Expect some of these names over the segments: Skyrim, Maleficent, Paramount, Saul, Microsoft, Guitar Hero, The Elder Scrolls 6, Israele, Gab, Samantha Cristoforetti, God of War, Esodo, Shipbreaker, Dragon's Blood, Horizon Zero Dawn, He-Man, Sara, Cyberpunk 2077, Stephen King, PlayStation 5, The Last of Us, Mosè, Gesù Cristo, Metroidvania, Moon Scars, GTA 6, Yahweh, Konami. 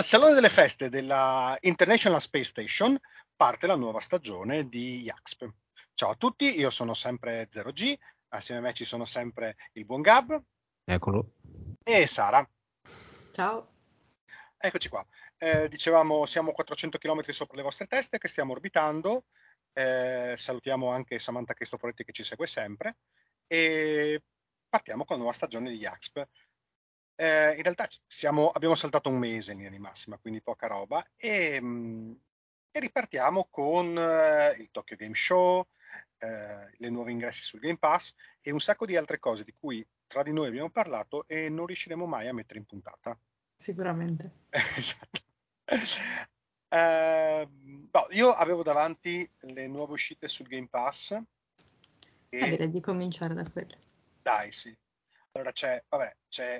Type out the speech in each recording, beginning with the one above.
Dal Salone delle Feste della International Space Station parte la nuova stagione di Yaxp. Ciao a tutti, io sono sempre Zero G, assieme a me ci sono sempre il buon Gab. Eccolo. E Sara. Ciao. Eccoci qua. Dicevamo, siamo 400 km sopra le vostre teste, che stiamo orbitando. Salutiamo anche Samantha Cristoforetti che ci segue sempre. E partiamo con la nuova stagione di Yaxp. In realtà abbiamo saltato un mese in linea di massima, quindi poca roba, e ripartiamo con il Tokyo Game Show, le nuove ingressi sul Game Pass e un sacco di altre cose di cui tra di noi abbiamo parlato e non riusciremo mai a mettere in puntata. Sicuramente. Esatto. No, io avevo davanti le nuove uscite sul Game Pass. Direi di cominciare da quelle. Dai, sì. Allora c'è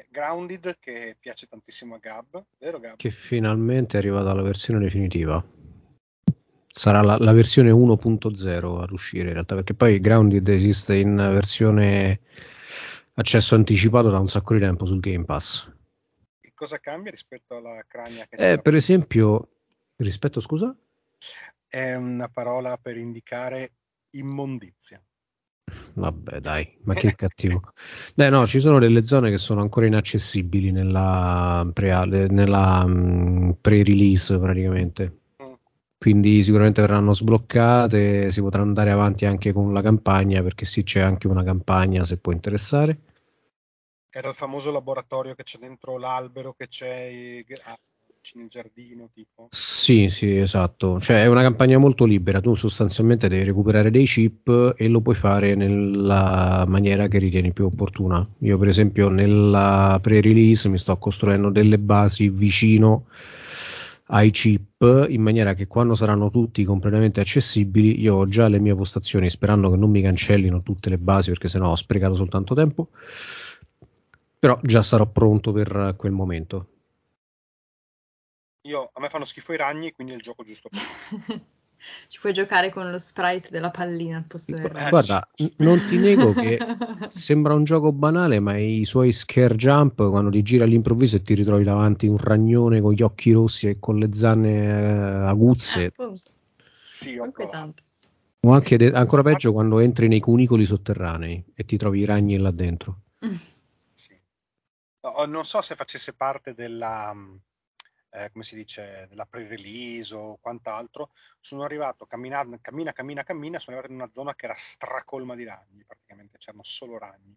Grounded che piace tantissimo a Gab, vero Gab? Che finalmente è arrivata la versione definitiva. Sarà la versione 1.0 ad uscire in realtà, perché poi Grounded esiste in versione accesso anticipato da un sacco di tempo sul Game Pass. E cosa cambia rispetto alla crania? Che per esempio, rispetto, scusa? È una parola per indicare immondizia. Vabbè dai, ma che cattivo. Beh no, ci sono delle zone che sono ancora inaccessibili nella pre-release praticamente, quindi sicuramente verranno sbloccate, si potrà andare avanti anche con la campagna, perché sì, c'è anche una campagna se può interessare. Era il famoso laboratorio che c'è dentro l'albero, che c'è nel giardino tipo. Sì, esatto, cioè è una campagna molto libera, tu sostanzialmente devi recuperare dei chip e lo puoi fare nella maniera che ritieni più opportuna. Io per esempio nella pre-release mi sto costruendo delle basi vicino ai chip, in maniera che quando saranno tutti completamente accessibili io ho già le mie postazioni, sperando che non mi cancellino tutte le basi, perché sennò ho sprecato soltanto tempo, però già sarò pronto per quel momento. A me fanno schifo i ragni, quindi è il gioco giusto. Ci puoi giocare con lo sprite della pallina al posto del ragno. Guarda, non ti nego che sembra un gioco banale, ma i suoi scare jump, quando ti gira all'improvviso e ti ritrovi davanti un ragnone con gli occhi rossi e con le zanne aguzze. Sì, o anche ancora peggio quando entri nei cunicoli sotterranei e ti trovi i ragni là dentro. Sì. No, non so se facesse parte della... come si dice, della pre-release o quant'altro. Sono arrivato cammina, sono arrivato in una zona che era stracolma di ragni, praticamente c'erano solo ragni.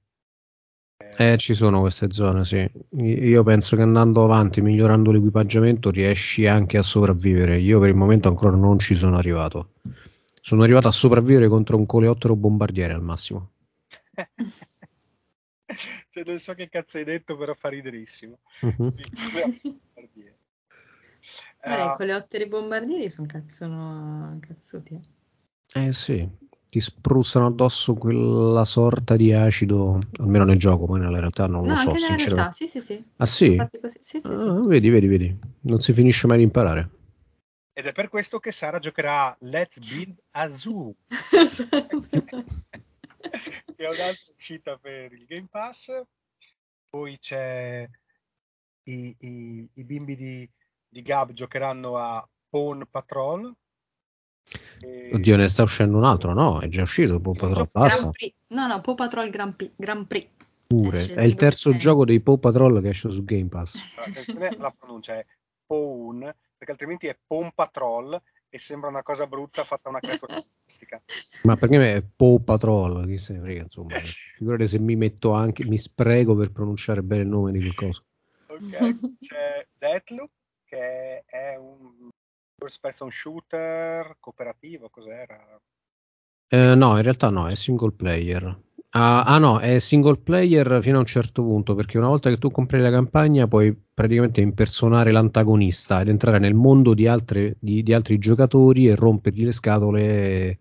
Ci sono queste zone, sì. Io penso che andando avanti, migliorando l'equipaggiamento, riesci anche a sopravvivere. Io per il momento ancora non ci sono arrivato. Sono arrivato a sopravvivere contro un coleottero bombardiere al massimo. Cioè, non so che cazzo hai detto, però fa riderissimo. Beh, con le otteri bombardieri sono cazzuti. Sì, ti spruzzano addosso quella sorta di acido, almeno nel gioco, poi nella realtà non lo so. No, anche nella realtà, sì. Ah sì? Così. Sì. Vedi, non si finisce mai di imparare. Ed è per questo che Sara giocherà Let's Build a Zoo. Che è un'altra uscita per il Game Pass. Poi c'è i bimbi di Gab giocheranno a Pawn Patrol. Oddio, ne sta uscendo un altro, no? È già uscito Paw Patrol, basta. No, Paw Patrol Grand Prix. Pure, è il terzo gioco dei Paw Patrol che esce su Game Pass. La pronuncia è Pawn, perché altrimenti è Pawn Patrol e sembra una cosa brutta fatta una creatura plastica. Ma perché me è Paw Patrol, chi se ne frega, insomma. Figurate se mi metto anche, mi sprego per pronunciare bene il nome di quel coso. Ok, c'è Deathloop, che è un first person shooter cooperativo, cos'era? No, in realtà no, è single player. No, è single player fino a un certo punto, perché una volta che tu compri la campagna puoi praticamente impersonare l'antagonista ed entrare nel mondo di altri giocatori e rompergli le scatole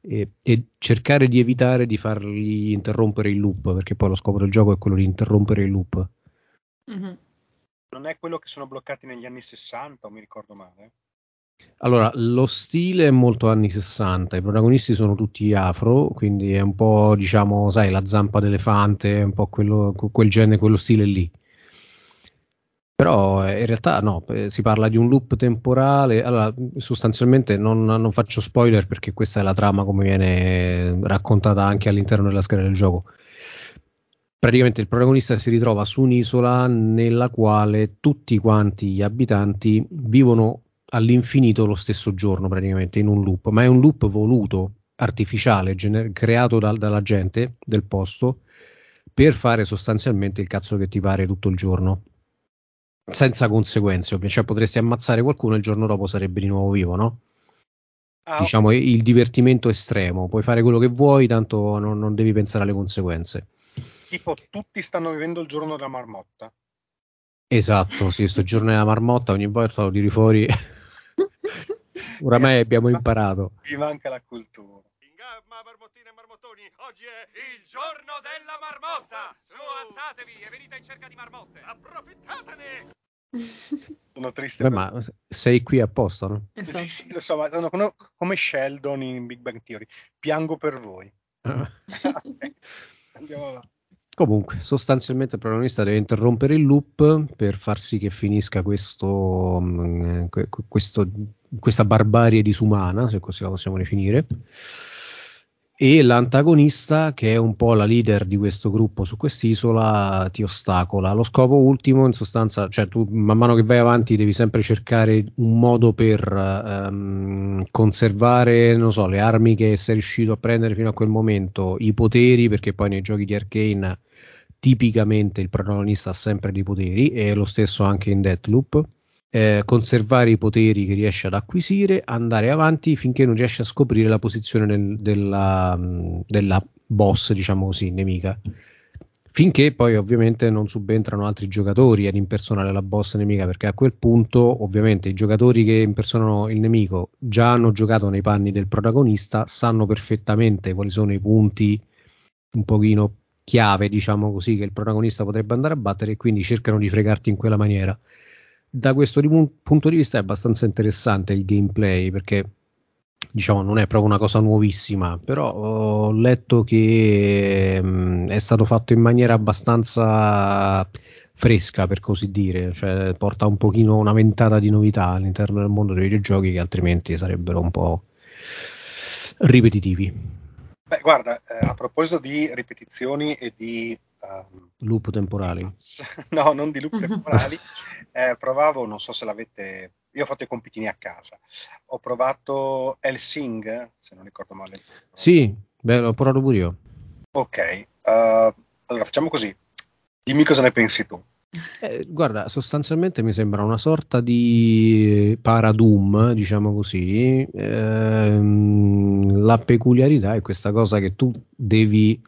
e cercare di evitare di fargli interrompere il loop, perché poi lo scopo del gioco è quello di interrompere il loop. Mm-hmm. Non è quello che sono bloccati negli anni 60, o mi ricordo male? Allora, lo stile è molto anni 60, i protagonisti sono tutti afro, quindi è un po', diciamo, sai, la zampa d'elefante, un po' quello stile lì. Però in realtà no, si parla di un loop temporale. Allora, sostanzialmente non faccio spoiler perché questa è la trama come viene raccontata anche all'interno della scheda del gioco. Praticamente il protagonista si ritrova su un'isola nella quale tutti quanti gli abitanti vivono all'infinito lo stesso giorno, praticamente in un loop, ma è un loop voluto, artificiale, creato dalla gente del posto per fare sostanzialmente il cazzo che ti pare tutto il giorno, senza conseguenze, ovviamente. Cioè, potresti ammazzare qualcuno e il giorno dopo sarebbe di nuovo vivo, no? Diciamo il divertimento estremo, puoi fare quello che vuoi, tanto non devi pensare alle conseguenze. Tipo, tutti stanno vivendo il giorno della marmotta. Esatto, sì, sto giorno della marmotta, ogni volta lo tiri fuori. Oramai abbiamo imparato. Vi manca la cultura. Marmottine e marmottoni, oggi è il giorno della marmotta. Su, alzatevi e venite in cerca di marmotte. Approfittatene. Sono triste. Beh, ma sei qui apposta, no? Esatto. Sì, lo so, ma sono come Sheldon in Big Bang Theory. Piango per voi. Andiamo avanti. Comunque, sostanzialmente il protagonista deve interrompere il loop per far sì che finisca questa barbarie disumana, se così la possiamo definire. E l'antagonista, che è un po' la leader di questo gruppo su quest'isola, ti ostacola. Lo scopo ultimo, in sostanza, cioè tu man mano che vai avanti devi sempre cercare un modo per conservare, non so, le armi che sei riuscito a prendere fino a quel momento, i poteri, perché poi nei giochi di Arkane tipicamente il protagonista ha sempre dei poteri, e lo stesso anche in Deathloop. Conservare i poteri che riesce ad acquisire, andare avanti finché non riesce a scoprire la posizione della boss, diciamo così, nemica, finché poi ovviamente non subentrano altri giocatori ad impersonare la boss nemica, perché a quel punto ovviamente i giocatori che impersonano il nemico già hanno giocato nei panni del protagonista, sanno perfettamente quali sono i punti un pochino chiave, diciamo così, che il protagonista potrebbe andare a battere, e quindi cercano di fregarti in quella maniera. Da questo punto di vista è abbastanza interessante il gameplay, perché diciamo non è proprio una cosa nuovissima, però ho letto che è stato fatto in maniera abbastanza fresca, per così dire, cioè porta un pochino una ventata di novità all'interno del mondo dei videogiochi che altrimenti sarebbero un po' ripetitivi. Beh, guarda, a proposito di ripetizioni e di loop temporali. No, non di loop temporali. Provavo, non so se l'avete. Io ho fatto i compitini a casa. Ho provato Helsing, se non ricordo male. Sì, beh, l'ho provato pure io. Ok, allora facciamo così. Dimmi cosa ne pensi tu. Guarda, sostanzialmente mi sembra una sorta di Paradoom, diciamo così. La peculiarità è questa cosa che tu devi,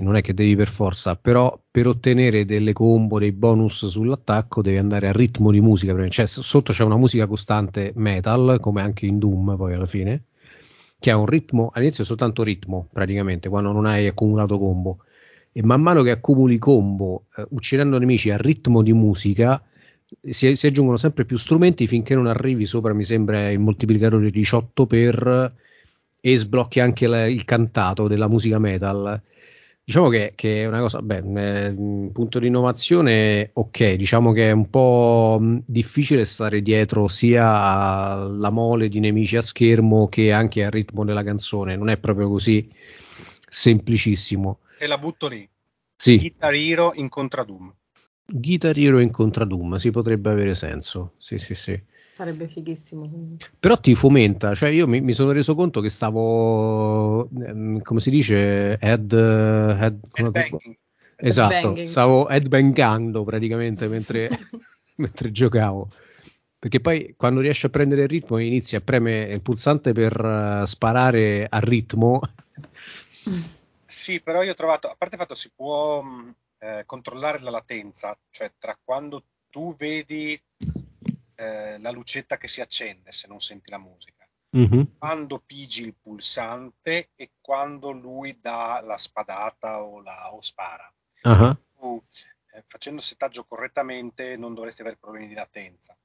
non è che devi per forza, però per ottenere delle combo, dei bonus sull'attacco devi andare a ritmo di musica, cioè sotto c'è una musica costante metal, come anche in Doom poi alla fine, che ha un ritmo, all'inizio è soltanto ritmo praticamente, quando non hai accumulato combo, e man mano che accumuli combo uccidendo nemici a ritmo di musica si aggiungono sempre più strumenti finché non arrivi sopra, mi sembra, il moltiplicatore 18 e sblocchi anche il cantato della musica metal. Diciamo che è una cosa, beh, punto di innovazione, ok, diciamo che è un po' difficile stare dietro sia alla mole di nemici a schermo che anche al ritmo della canzone, non è proprio così semplicissimo. Te la butto lì, sì. Guitar Hero incontra Doom, si potrebbe avere senso, sì. Sarebbe fighissimo. Però ti fomenta, cioè io mi sono reso conto che stavo, come si dice, headbanging. Esatto, headbanging. Stavo headbangando praticamente mentre giocavo. Perché poi quando riesci a prendere il ritmo inizi a premere il pulsante per sparare a ritmo. Sì, però io ho trovato, a parte il fatto si può controllare la latenza, cioè tra quando tu vedi la lucetta che si accende se non senti la musica, quando pigi il pulsante e quando lui dà la spadata o spara. Tu, facendo il settaggio correttamente, non dovresti avere problemi di latenza.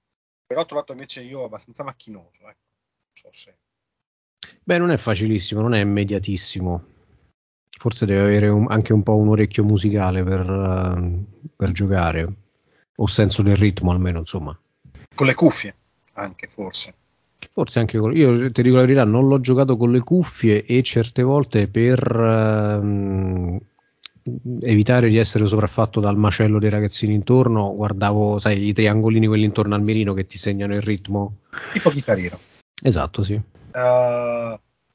Però ho trovato invece io abbastanza macchinoso, ecco. Non so se... Beh, non è facilissimo, non è immediatissimo, forse deve avere anche un po' un orecchio musicale per giocare. o senso del ritmo, almeno, insomma. Con le cuffie, anche, forse. Forse anche con... Io ti dico la verità, non l'ho giocato con le cuffie e certe volte per evitare di essere sopraffatto dal macello dei ragazzini intorno, guardavo, sai, i triangolini quelli intorno al mirino che ti segnano il ritmo. Tipo Guitar Hero. Esatto, sì.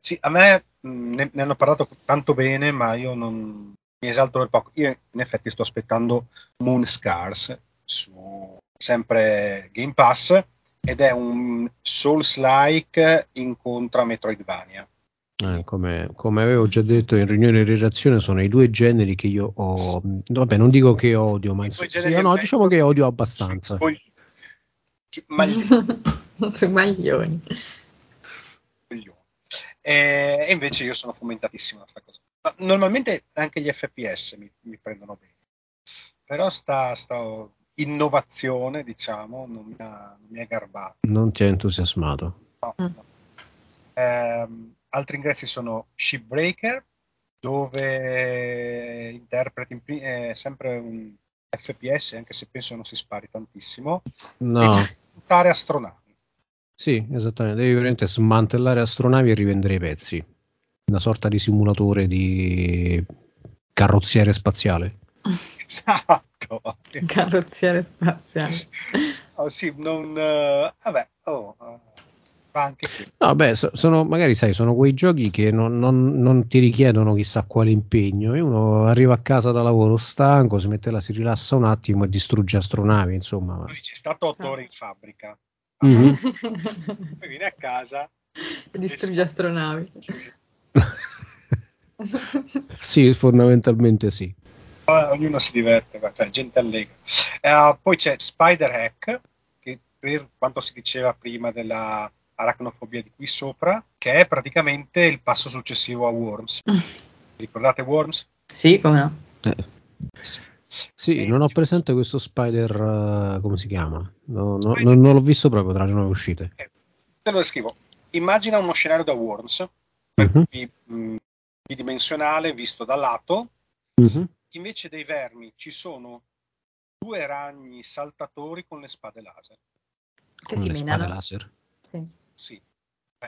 Sì, a me ne hanno parlato tanto bene, ma io non... mi esalto per poco. Io in effetti sto aspettando Moon Scars su sempre Game Pass, ed è un Souls-like incontra Metroidvania. Come avevo già detto in riunione e redazione, sono i due generi che io ho, vabbè, non dico che odio, ma diciamo che odio abbastanza. Sui maglioni. E invece io sono fomentatissimo da sta cosa. Ma normalmente anche gli FPS mi prendono bene, però sta innovazione, diciamo, non mi ha garbato. Non ti ha entusiasmato? No. Altri ingressi sono Shipbreaker, dove interpreti sempre un FPS, anche se penso non si spari tantissimo. No. Devi smontare astronavi. Sì, esattamente. Devi veramente smantellare astronavi e rivendere i pezzi. Una sorta di simulatore di carrozziere spaziale. Esatto. Carrozziere spaziale. Oh, sì, non... vabbè, oh... anche qui. No, beh, sono, magari sai, sono quei giochi che non ti richiedono chissà quale impegno, e uno arriva a casa da lavoro stanco, si mette là, si rilassa un attimo e distrugge astronavi, insomma. C'è stato 8 ore in fabbrica, poi viene a casa e distrugge astronavi. Sì, fondamentalmente sì. Ognuno si diverte, cioè, gente allegra. Poi c'è Spider Hack, che per quanto si diceva prima della aracnofobia di qui sopra, che è praticamente il passo successivo a Worms. Ricordate Worms? Sì, come no. Sì, non ho presente questo Spider, come si chiama? Non l'ho visto proprio tra le nuove uscite. Te lo descrivo. Immagina uno scenario da Worms, bidimensionale, visto da lato. Invece dei vermi ci sono due ragni saltatori con le spade laser. Che si menano? Laser? Sì.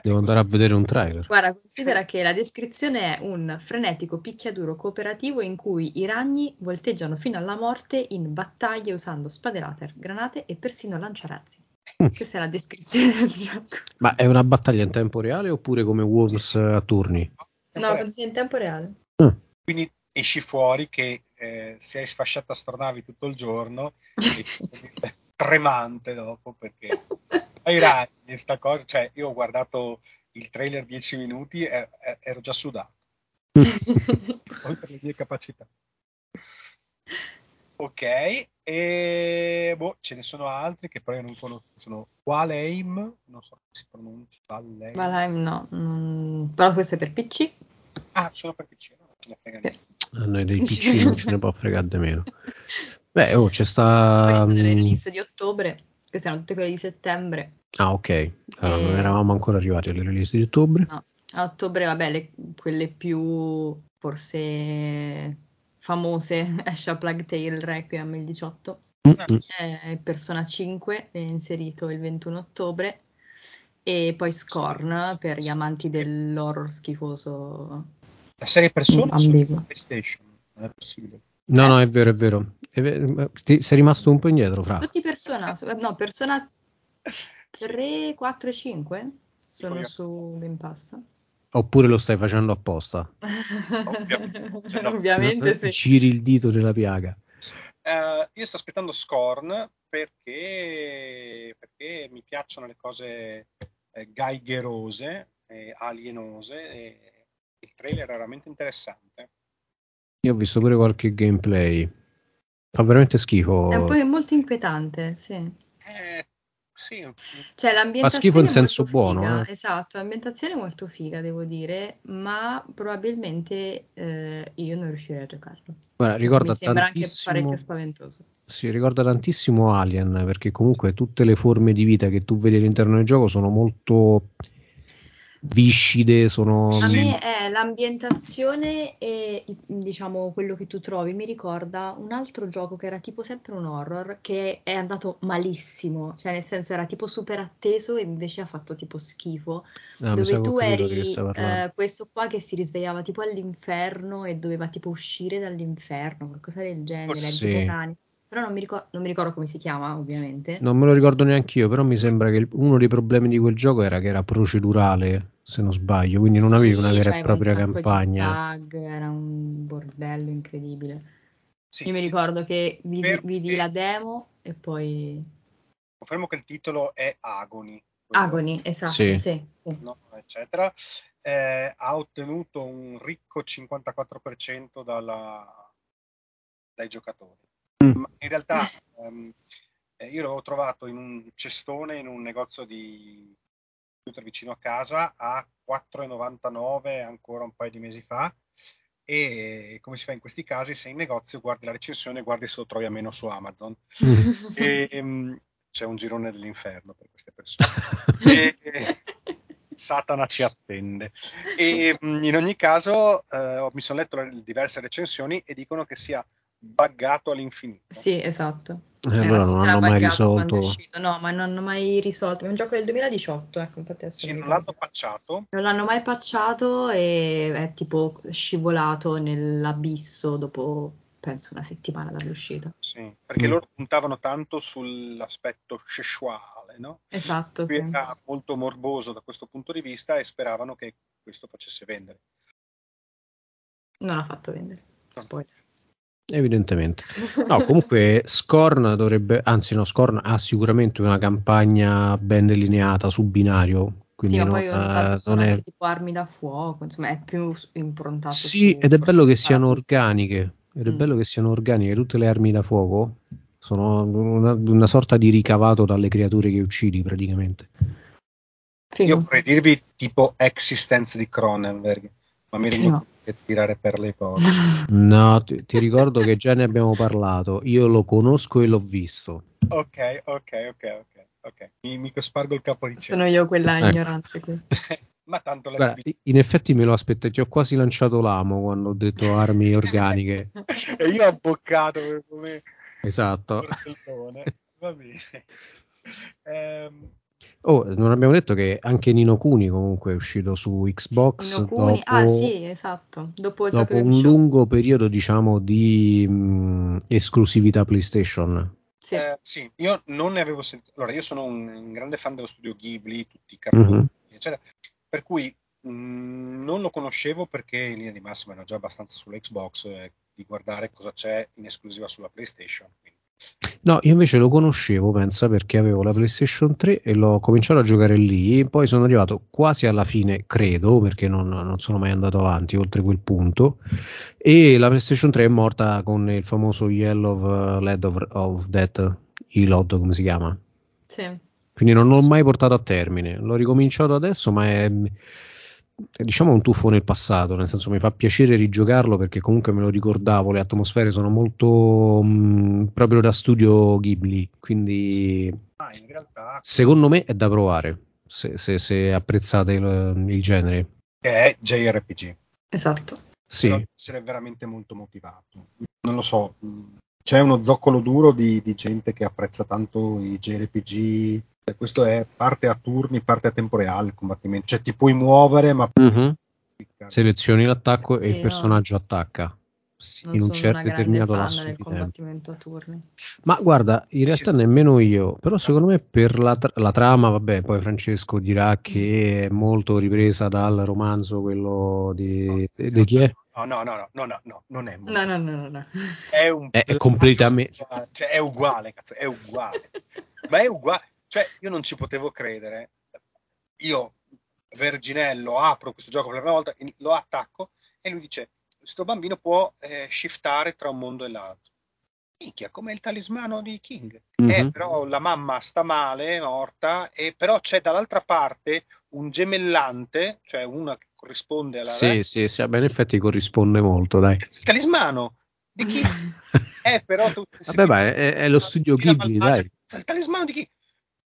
Devo andare a vedere un trailer. Guarda, considera che la descrizione è un frenetico picchiaduro cooperativo in cui i ragni volteggiano fino alla morte in battaglie usando spade laser, granate e persino lanciarazzi. Questa è la descrizione del gioco. Ma è una battaglia in tempo reale oppure come Worms a turni? No, così in tempo reale. Quindi esci fuori che si è sfasciata astronavi tutto il giorno e tremante dopo, perché ai ragni sta cosa, cioè io ho guardato il trailer 10 minuti e ero già sudato oltre le mie capacità. Ok, e ce ne sono altri che poi non conosco, sono Valheim, non so come si pronuncia. Valheim no, però questo è per PC. Ah, solo per PC, no? Ce ne frega niente. A noi dei PC non ce ne può fregare di meno. Beh, c'è sta... Queste sono le release di ottobre, queste erano tutte quelle di settembre. Ah, ok. Allora, non eravamo ancora arrivati alle release di ottobre. No, a ottobre, vabbè, quelle più forse famose, esce a Plague Tale Requiem il 18, Persona 5 è inserito il 21 ottobre, e poi Scorn per gli amanti dell'horror schifoso. La serie Persona su PlayStation non è possibile. No, è vero. Sei rimasto un po' indietro, fra. Tutti Persona 3, 4 e 5 sono su Game Pass. Oppure lo stai facendo apposta? Ovviamente sì. Giri il dito della piaga. Io sto aspettando Scorn perché mi piacciono le cose gaigherose, alienose, e il trailer è veramente interessante. Io ho visto pure qualche gameplay. Fa veramente schifo. È un po' molto inquietante, sì. Sì. Cioè, l'ambientazione. Ma schifo in senso buono. Esatto, l'ambientazione è molto figa, devo dire, ma probabilmente io non riuscirei a giocarlo. Guarda, ricorda tantissimo. Mi sembra anche parecchio spaventoso. Sì, ricorda tantissimo Alien, perché comunque tutte le forme di vita che tu vedi all'interno del gioco sono molto viscide, sono... A me è l'ambientazione e, diciamo, quello che tu trovi mi ricorda un altro gioco che era tipo sempre un horror, che è andato malissimo, cioè nel senso era tipo super atteso e invece ha fatto tipo schifo, dove tu eri questo qua che si risvegliava tipo all'inferno e doveva tipo uscire dall'inferno, qualcosa del genere, però non mi ricordo come si chiama, ovviamente. Non me lo ricordo neanche io, però mi sembra che uno dei problemi di quel gioco era che era procedurale, se non sbaglio, quindi non avevi una vera e propria campagna. Era un bordello incredibile. Sì. Io mi ricordo che vidi la demo e poi... Confermo che il titolo è Agony, esatto, sì. No, eccetera. Ha ottenuto un ricco 54% dai giocatori. Ma in realtà io l'avevo trovato in un cestone in un negozio di computer vicino a casa a 4,99 ancora un paio di mesi fa, e come si fa in questi casi, se in negozio guardi la recensione, guardi se lo trovi a meno su Amazon. E c'è un girone dell'inferno per queste persone. Satana ci attende. E in ogni caso mi sono letto le diverse recensioni e dicono che sia buggato all'infinito. Sì, esatto. Allora non hanno mai risolto. No, ma non hanno mai risolto. È un gioco del 2018, infatti adesso non l'hanno patchato. Non l'hanno mai patchato e è tipo scivolato nell'abisso dopo penso una settimana dall'uscita. Sì, perché loro puntavano tanto sull'aspetto sessuale, no? Esatto, sì. Era molto morboso da questo punto di vista e speravano che questo facesse vendere. Non ha fatto vendere. Spoiler. Evidentemente. No, comunque Scorn Scorn ha sicuramente una campagna ben delineata su binario, quindi sì, non è tipo armi da fuoco, insomma, è più improntato. Sì, ed è bello che siano organiche. Ed è bello che siano organiche, tutte le armi da fuoco sono una sorta di ricavato dalle creature che uccidi praticamente. Figo. Io vorrei dirvi tipo Existence di Cronenberg, ma mi ricordo che tirare per le cose. No, ti ricordo che già ne abbiamo parlato. Io lo conosco e l'ho visto. Ok. Mi cospargo il capo di cielo. Sono io quella ignorante qui. Ma tanto in effetti me lo aspetto. Ti ho quasi lanciato l'amo quando ho detto armi organiche. E io ho boccato come... Esatto. Va bene. Non abbiamo detto che anche Ni no Kuni comunque è uscito su Xbox dopo un lungo periodo, diciamo, di esclusività PlayStation. Sì, io non ne avevo sentito. Allora, io sono un grande fan dello studio Ghibli, tutti i cartoni, eccetera, per cui non lo conoscevo, perché in linea di massima ero già abbastanza sulla Xbox di guardare cosa c'è in esclusiva sulla PlayStation, quindi. No, io invece lo conoscevo, pensa, perché avevo la PlayStation 3 e l'ho cominciato a giocare lì, poi sono arrivato quasi alla fine, credo, perché non sono mai andato avanti oltre quel punto, e la PlayStation 3 è morta con il famoso Yellow of Death, come si chiama? Sì. Quindi non l'ho mai portato a termine, l'ho ricominciato adesso, ma è diciamo un tuffo nel passato, nel senso mi fa piacere rigiocarlo perché comunque me lo ricordavo, le atmosfere sono molto proprio da studio Ghibli, quindi in realtà secondo me è da provare se apprezzate il genere, che è JRPG. esatto, sì. Però essere veramente molto motivato, non lo so, c'è uno zoccolo duro di gente che apprezza tanto i JRPG. Questo è parte a turni, parte a tempo reale il combattimento, cioè ti puoi muovere ma selezioni l'attacco e il personaggio attacca in un certo determinato lasso di combattimento a turni. Ma guarda, in realtà nemmeno io, però secondo me per la trama, vabbè, poi Francesco dirà che è molto ripresa dal romanzo, quello di chi è? No, non è molto. No. È completamente, cioè è uguale, cazzo, è uguale. Ma è uguale. Cioè, io non ci potevo credere. Io, Verginello, apro questo gioco per la prima volta, lo attacco e lui dice: sto bambino può shiftare tra un mondo e l'altro. Minchia, come il talismano di King. Però la mamma sta male, è morta, e però c'è dall'altra parte un gemellante, cioè una che corrisponde alla... Sì, beh, in effetti corrisponde molto, dai. Il talismano di King. Però... Vabbè, è lo studio Ghibli, dai. Il talismano di King.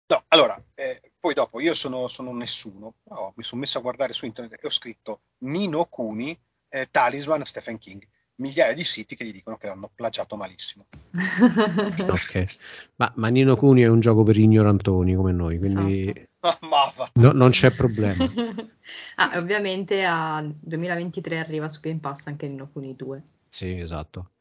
No, allora, poi dopo io sono nessuno, però mi sono messo a guardare su internet e ho scritto Ni no Kuni, Talisman, Stephen King. Migliaia di siti che gli dicono che l'hanno plagiato malissimo. Okay. Ma Ni no Kuni è un gioco per ignorantoni come noi, quindi esatto. No, non c'è problema. Ovviamente a 2023 arriva su Game Pass anche Ni no Kuni 2. Sì, esatto.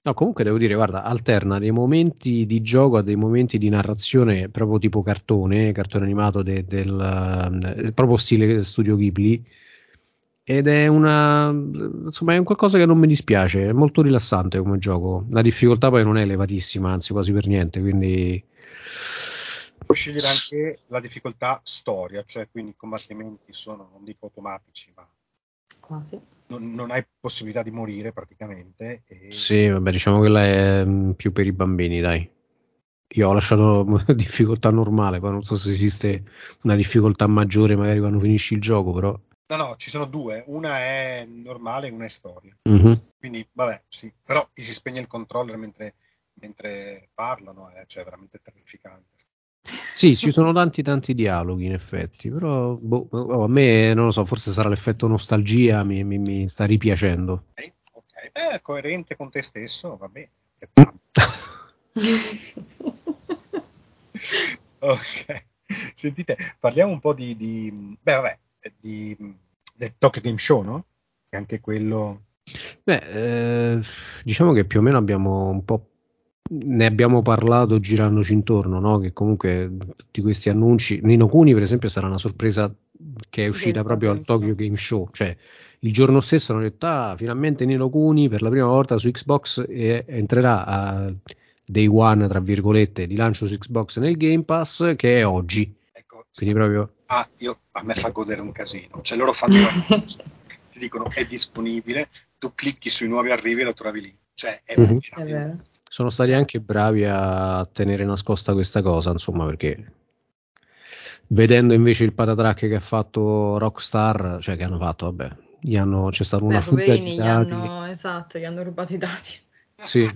No, comunque devo dire, guarda, alterna dei momenti di gioco a dei momenti di narrazione proprio tipo cartone animato del proprio stile Studio Ghibli. Ed è è un qualcosa che non mi dispiace, è molto rilassante come gioco. La difficoltà poi non è elevatissima, anzi quasi per niente, quindi può scegliere anche la difficoltà storia, cioè quindi i combattimenti sono, non dico automatici, ma quasi non hai possibilità di morire praticamente. E... Sì, vabbè, diciamo che la è più per i bambini, dai. Io ho lasciato difficoltà normale, poi non so se esiste una difficoltà maggiore magari quando finisci il gioco, però... No, ci sono due, una è normale e una è storia, quindi vabbè, sì, però ti si spegne il controller mentre parlano, cioè veramente terrificante. Sì, ci sono tanti dialoghi in effetti, però a me, non lo so, forse sarà l'effetto nostalgia, mi sta ripiacendo. Ok, beh, coerente con te stesso, va bene. Ok, sentite, parliamo un po' del Tokyo Game Show, no? Che anche quello... diciamo che più o meno ne abbiamo parlato girandoci intorno, no? Che comunque tutti questi annunci... Ni no Kuni per esempio sarà una sorpresa che è uscita proprio al Tokyo Game Show, cioè il giorno stesso hanno detto finalmente Ni no Kuni per la prima volta su Xbox entrerà a Day One, tra virgolette, di lancio su Xbox nel Game Pass, che è oggi. Quindi proprio... a me fa godere un casino, cioè loro fanno ti dicono è disponibile, tu clicchi sui nuovi arrivi e lo trovi lì, cioè è vero. Sono stati anche bravi a tenere nascosta questa cosa, insomma, perché vedendo invece il patatrack che ha fatto Rockstar, cioè che hanno fatto, vabbè, c'è stata una fuga di dati, gli hanno rubato i dati. Sì.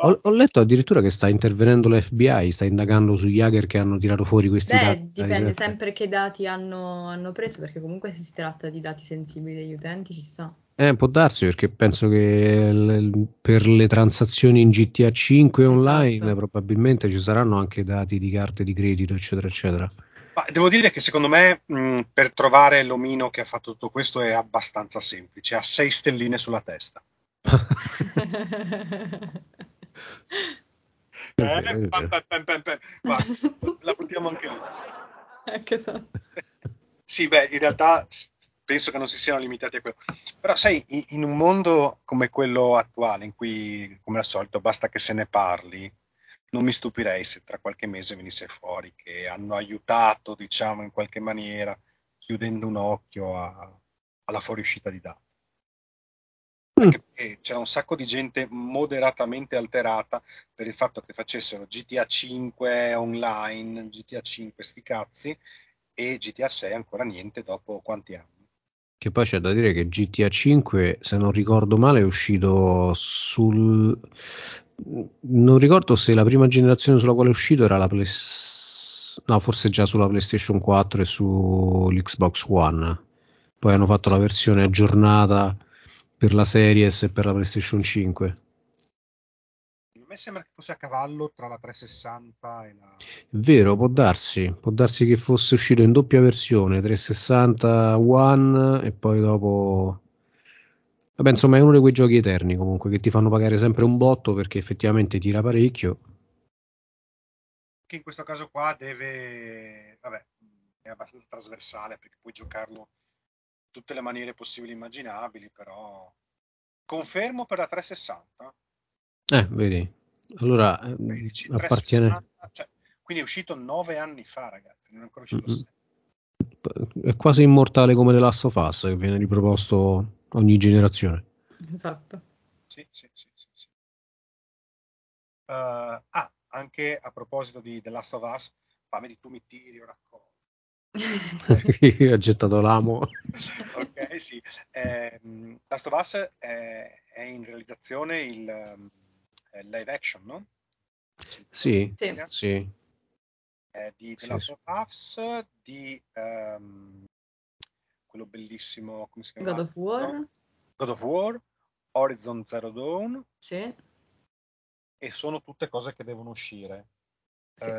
Ho letto addirittura che sta intervenendo l'FBI, sta indagando sugli hacker che hanno tirato fuori questi dati. Dipende sempre che dati hanno preso, perché comunque se si tratta di dati sensibili degli utenti ci sta. Può darsi, perché penso che per le transazioni in GTA 5 online probabilmente ci saranno anche dati di carte di credito, eccetera, eccetera. Ma devo dire che secondo me per trovare l'omino che ha fatto tutto questo è abbastanza semplice, ha 6 stelline sulla testa. La buttiamo anche lì. Sì, beh, in realtà penso che non si siano limitati a quello, però sai, in un mondo come quello attuale in cui, come al solito, basta che se ne parli, non mi stupirei se tra qualche mese venisse fuori che hanno aiutato, diciamo, in qualche maniera, chiudendo un occhio alla fuoriuscita di dati. Perché c'era un sacco di gente moderatamente alterata per il fatto che facessero GTA 5 online, GTA 5 sti cazzi, e GTA 6 ancora niente dopo quanti anni. Che poi c'è da dire che GTA 5, se non ricordo male, è uscito non ricordo se la prima generazione sulla quale è uscito era no, forse già sulla PlayStation 4 e sull'Xbox One. Poi hanno fatto la versione aggiornata per la Series e per la PlayStation 5. A me sembra che fosse a cavallo tra la 360 e la... Vero, può darsi che fosse uscito in doppia versione, 360 One e poi dopo... Vabbè, insomma è uno di quei giochi eterni comunque, che ti fanno pagare sempre un botto perché effettivamente tira parecchio. Che in questo caso qua è abbastanza trasversale perché puoi giocarlo tutte le maniere possibili e immaginabili, però confermo per la 360. Vedi, allora 13, appartiene 360, cioè, quindi è uscito 9 anni fa, ragazzi, non è ancora uscito 6. È quasi immortale come The Last of Us, che viene riproposto ogni generazione. Esatto. Sì. Anche a proposito di The Last of Us, fammi tu mi tiri o racconti. Io ho gettato l'amo. Ok, sì. Last of Us è in realizzazione il live action, no? Sì. di The Last of Us, di quello bellissimo, come si chiama? God of War, Horizon Zero Dawn. Sì. E sono tutte cose che devono uscire. Sì.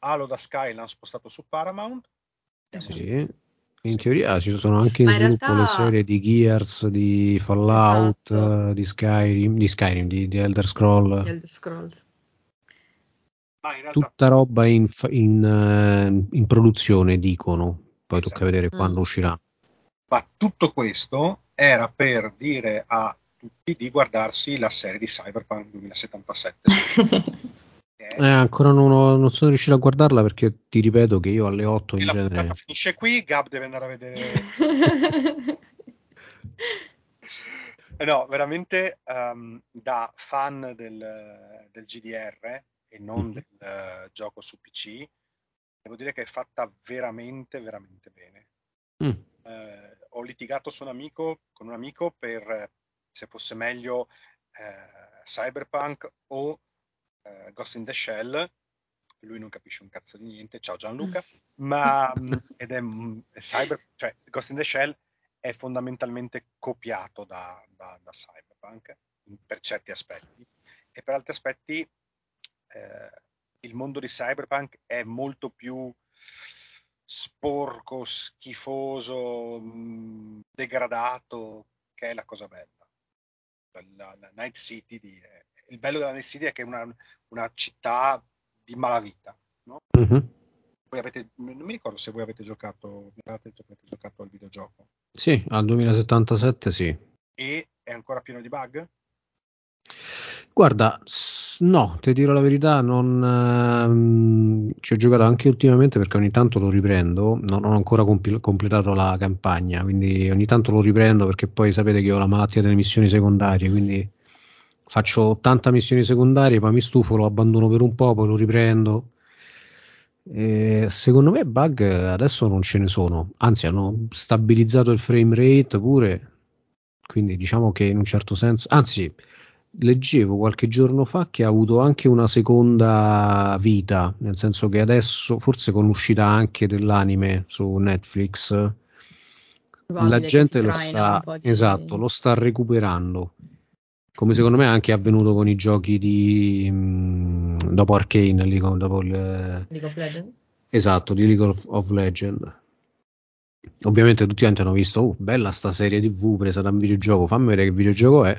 Halo da Sky l'hanno spostato su Paramount. Sì. In teoria ci sono anche in sviluppo realtà... le serie di Gears, di Fallout, esatto. di Skyrim, di Elder Scrolls. Ma in realtà... tutta roba in produzione, dicono. Poi esatto. Tocca vedere quando uscirà. Ma tutto questo era per dire a tutti di guardarsi la serie di Cyberpunk 2077. Ancora non sono riuscito a guardarla perché ti ripeto che io alle 8 in genere finisce qui. Gab deve andare a vedere. No, veramente da fan del GDR e non del gioco su PC, devo dire che è fatta veramente veramente bene. Ho litigato con un amico per se fosse meglio Cyberpunk o Ghost in the Shell. Lui non capisce un cazzo di niente, ciao Gianluca. Ma è Cyber, cioè Ghost in the Shell è fondamentalmente copiato da Cyberpunk per certi aspetti, e per altri aspetti il mondo di Cyberpunk è molto più sporco, schifoso, degradato, che è la cosa bella. La Night City il bello della Night City è che è una città di malavita, no? Voi avete, non mi ricordo se voi avete giocato al videogioco. Sì, al 2077 sì. E è ancora pieno di bug? Guarda, no, ti dirò la verità, non ci ho giocato anche ultimamente perché ogni tanto lo riprendo, non ho ancora completato la campagna, quindi ogni tanto lo riprendo perché poi sapete che ho la malattia delle missioni secondarie, quindi faccio 80 missioni secondarie, poi mi stufo, lo abbandono per un po', poi lo riprendo. E secondo me bug adesso non ce ne sono, anzi hanno stabilizzato il frame rate pure, quindi diciamo che in un certo senso, anzi leggevo qualche giorno fa che ha avuto anche una seconda vita, nel senso che adesso, forse con l'uscita anche dell'anime su Netflix, la gente lo sta recuperando. Come secondo me anche è avvenuto con i giochi di dopo Arkane, dopo League of Legends. Esatto, di League of Legends. Ovviamente tutti quanti hanno visto, bella sta serie TV presa da un videogioco, fammi vedere che videogioco è.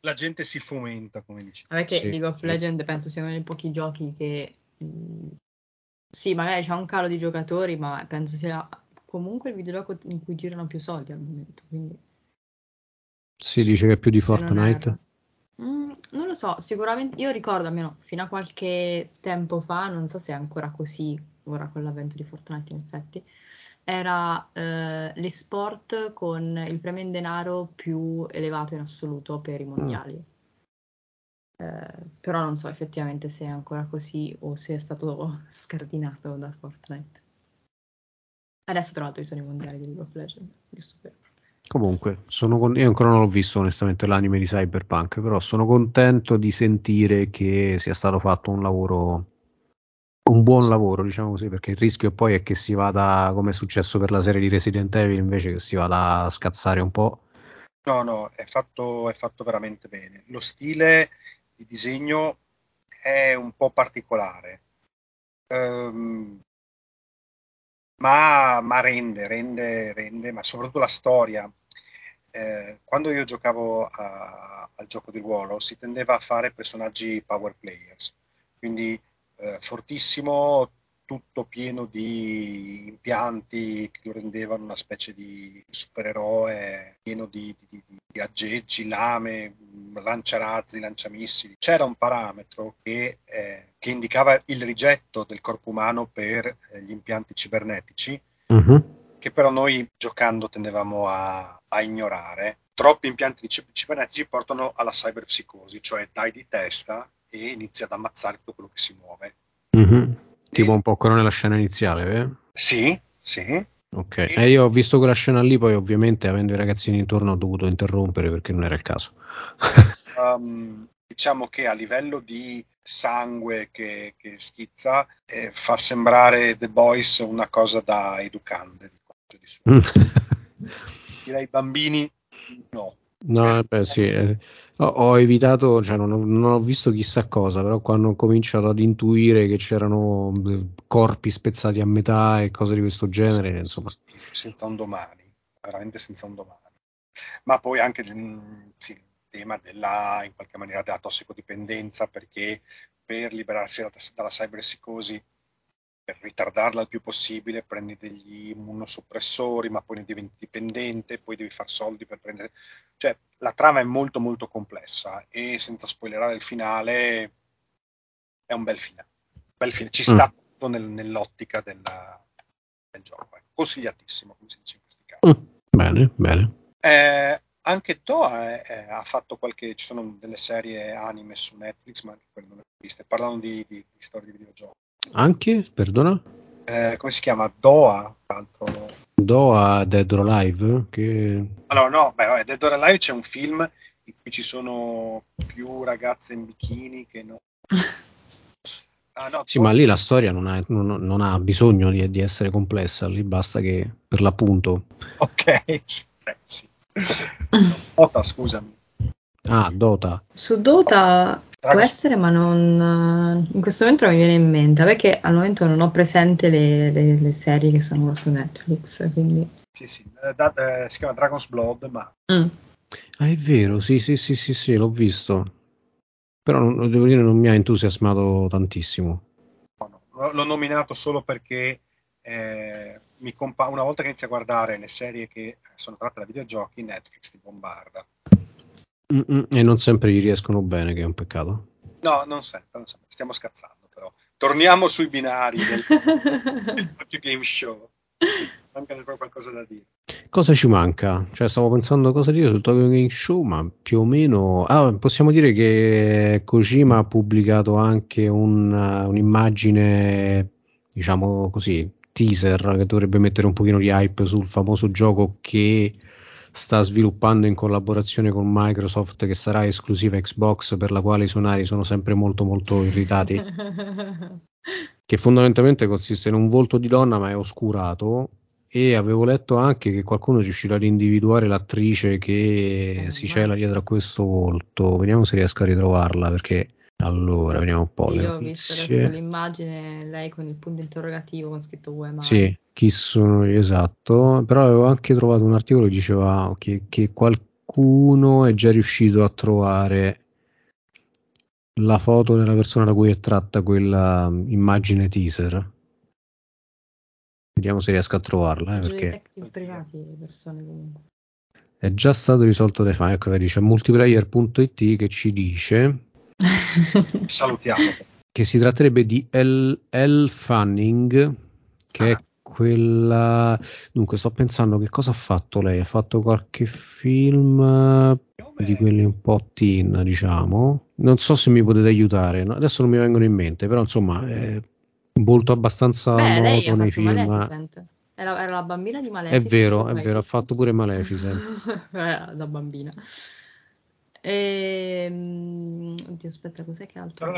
La gente si fomenta, come dici. Perché sì, League of Legends penso sia uno dei pochi giochi che sì, magari c'è un calo di giocatori, ma penso sia comunque il videogioco in cui girano più soldi al momento, quindi si dice che è più di Fortnite? Non lo so, sicuramente io ricordo almeno fino a qualche tempo fa, non so se è ancora così ora con l'avvento di Fortnite in effetti, era l'esport con il premio in denaro più elevato in assoluto per i mondiali. Però non so effettivamente se è ancora così o se è stato scardinato da Fortnite. Adesso tra l'altro ci sono i mondiali di League of Legends, giusto per... Comunque, io ancora non l'ho visto onestamente l'anime di Cyberpunk, però sono contento di sentire che sia stato fatto un buon lavoro, diciamo così, perché il rischio poi è che si vada, come è successo per la serie di Resident Evil, invece che si vada a scazzare un po'. No, è fatto veramente bene. Lo stile di disegno è un po' particolare, ma rende, ma soprattutto la storia. Quando io giocavo al gioco di ruolo si tendeva a fare personaggi power players, quindi fortissimo, tutto pieno di impianti che lo rendevano una specie di supereroe, pieno di aggeggi, lame, lanciarazzi, lanciamissili. C'era un parametro che indicava il rigetto del corpo umano per gli impianti cibernetici, che però noi giocando tendevamo a ignorare. Troppi impianti cibernetici portano alla cyberpsicosi, cioè dai di testa e inizi ad ammazzare tutto quello che si muove. Tipo un po' come nella scena iniziale, eh? Sì. Ok, e io ho visto quella scena lì, poi ovviamente avendo i ragazzini intorno ho dovuto interrompere perché non era il caso. Diciamo che a livello di sangue che schizza fa sembrare The Boys una cosa da educande di quanto di suo. Direi bambini no, beh sì. Ho evitato, cioè non ho visto chissà cosa, però quando ho cominciato ad intuire che c'erano corpi spezzati a metà e cose di questo genere, sì, insomma, senza un domani, veramente senza un domani. Ma poi anche sì, tema della, in qualche maniera, della tossicodipendenza, perché per liberarsi dalla cyberpsicosi, per ritardarla il più possibile, prendi degli immunosoppressori, ma poi ne diventi dipendente, poi devi far soldi per prendere. Cioè, la trama è molto molto complessa e, senza spoilerare il finale, è un bel finale. Ci sta tutto nell'ottica del gioco. Consigliatissimo, come si dice in questi casi. Bene, bene. Anche Toa ha fatto qualche, ci sono delle serie anime su Netflix, ma anche quelle non le ho viste, parlano di storie di videogiochi. Anche? Perdona? Come si chiama? Doa? Tanto. Doa Dead or Alive? Che... Allora no, Dead or Alive c'è un film in cui ci sono più ragazze in bikini che no. Ah, no, sì, ma lì la storia non ha bisogno di essere complessa, lì basta che, per l'appunto. Ok, sì. Dota, scusami. Ah, Dota. Su Dota può essere, ma non in questo momento non mi viene in mente, perché al momento non ho presente le serie che sono su Netflix, quindi. Sì, si chiama Dragon's Blood, ma. Ah, è vero, sì, l'ho visto. Però devo dire non mi ha entusiasmato tantissimo. No, l'ho nominato solo perché una volta che inizio a guardare le serie che sono tratte da videogiochi, Netflix ti bombarda. E non sempre gli riescono bene, che è un peccato. No, non sempre. Stiamo scherzando, però. Torniamo sui binari del Tokyo Game Show. Manca proprio qualcosa da dire. Cosa ci manca? Cioè, stavo pensando cosa dire sul Tokyo Game Show, ma più o meno... possiamo dire che Kojima ha pubblicato anche un'immagine, diciamo così, teaser, che dovrebbe mettere un pochino di hype sul famoso gioco che sta sviluppando in collaborazione con Microsoft, che sarà esclusiva Xbox, per la quale i sonari sono sempre molto molto irritati, che fondamentalmente consiste in un volto di donna ma è oscurato, e avevo letto anche che qualcuno è riuscito ad individuare l'attrice che si cela dietro a questo volto. Vediamo se riesco a ritrovarla, perché allora vediamo un po'. Io ho visto adesso l'immagine, lei con il punto interrogativo con scritto Uema. Sì, chi sono io, esatto. Però avevo anche trovato un articolo che diceva che qualcuno è già riuscito a trovare la foto della persona da cui è tratta quella immagine teaser. Vediamo se riesco a trovarla, perché privati, le persone comunque. È già stato risolto dai fan. Ecco, dice multiplayer.it, che ci dice salutiamo, che si tratterebbe di Elle Fanning, che è quella. Dunque, sto pensando che cosa ha fatto lei. Ha fatto qualche film di quelli un po' teen, diciamo. Non so se mi potete aiutare, adesso non mi vengono in mente, però insomma è un volto abbastanza noto nei film. Maleficent. Era la bambina di Maleficent. È vero, ha fatto pure Maleficent da bambina. Oddio, aspetta, cos'è che altro?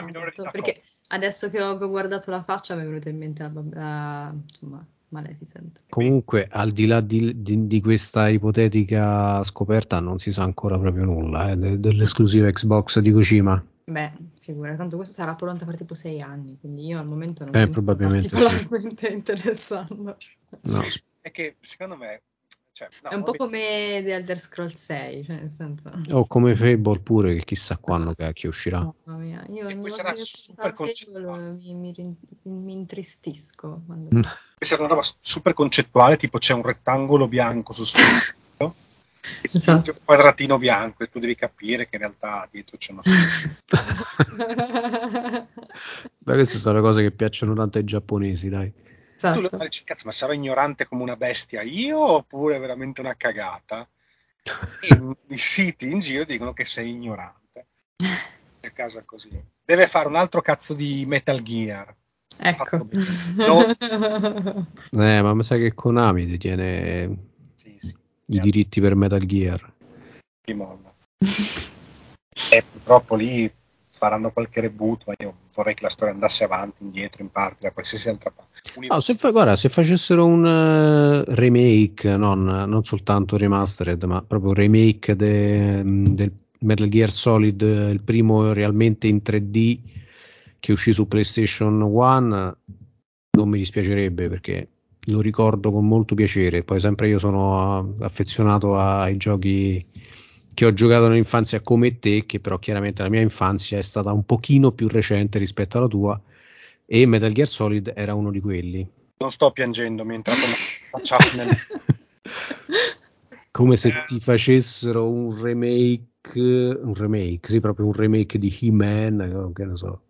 Perché adesso che ho guardato la faccia mi è venuta in mente insomma, Maleficent. Comunque, al di là di questa ipotetica scoperta, non si sa ancora proprio nulla dell'esclusiva Xbox di Kojima. Beh, figura, tanto questo sarà pronta per tipo 6 anni, quindi io al momento non mi sto particolarmente interessando. No. È che secondo me... Cioè, no, è un po' come The Elder Scrolls 6, cioè nel senso. O come Fable pure, che chissà quando cacchio uscirà. No, mamma mia, io e poi sarà super concettuale. Mi intristisco. Questa è una roba super concettuale, tipo c'è un rettangolo bianco su sfondo e c'è un quadratino bianco e tu devi capire che in realtà dietro c'è uno sfondo. Beh, queste sono le cose che piacciono tanto ai giapponesi, dai. Esatto. Tu dici, cazzo, ma sarò ignorante come una bestia io, oppure veramente una cagata? E i siti in giro dicono che sei ignorante. A casa così. Deve fare un altro cazzo di Metal Gear. Ecco. Ma mi sa che Konami detiene i diritti per Metal Gear. E purtroppo lì faranno qualche reboot, ma io vorrei che la storia andasse avanti, indietro, in parte, da qualsiasi altra parte. No, se facessero un remake, non soltanto remastered, ma proprio un remake del Metal Gear Solid, il primo realmente in 3D che uscì su PlayStation 1, non mi dispiacerebbe, perché lo ricordo con molto piacere. Poi sempre io sono affezionato ai giochi che ho giocato nell'infanzia come te, che però chiaramente la mia infanzia è stata un pochino più recente rispetto alla tua, e Metal Gear Solid era uno di quelli. Non sto piangendo, mi è entrato una channel. Come se ti facessero un remake, sì, proprio un remake di He-Man, che ne so.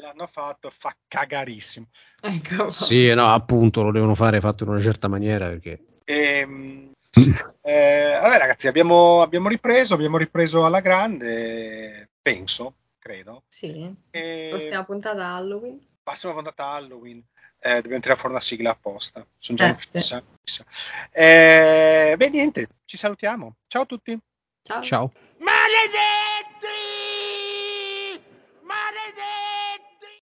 L'hanno fatto, fa cagarissimo. Ecco. Sì, no, appunto, lo devono fare fatto in una certa maniera, perché... Allora ragazzi, abbiamo ripreso alla grande, credo. Sì. Prossima puntata Halloween. Dobbiamo tirare fuori una sigla apposta. Sono già fissa. Beh, niente, ci salutiamo. Ciao a tutti. Ciao. Maledetto!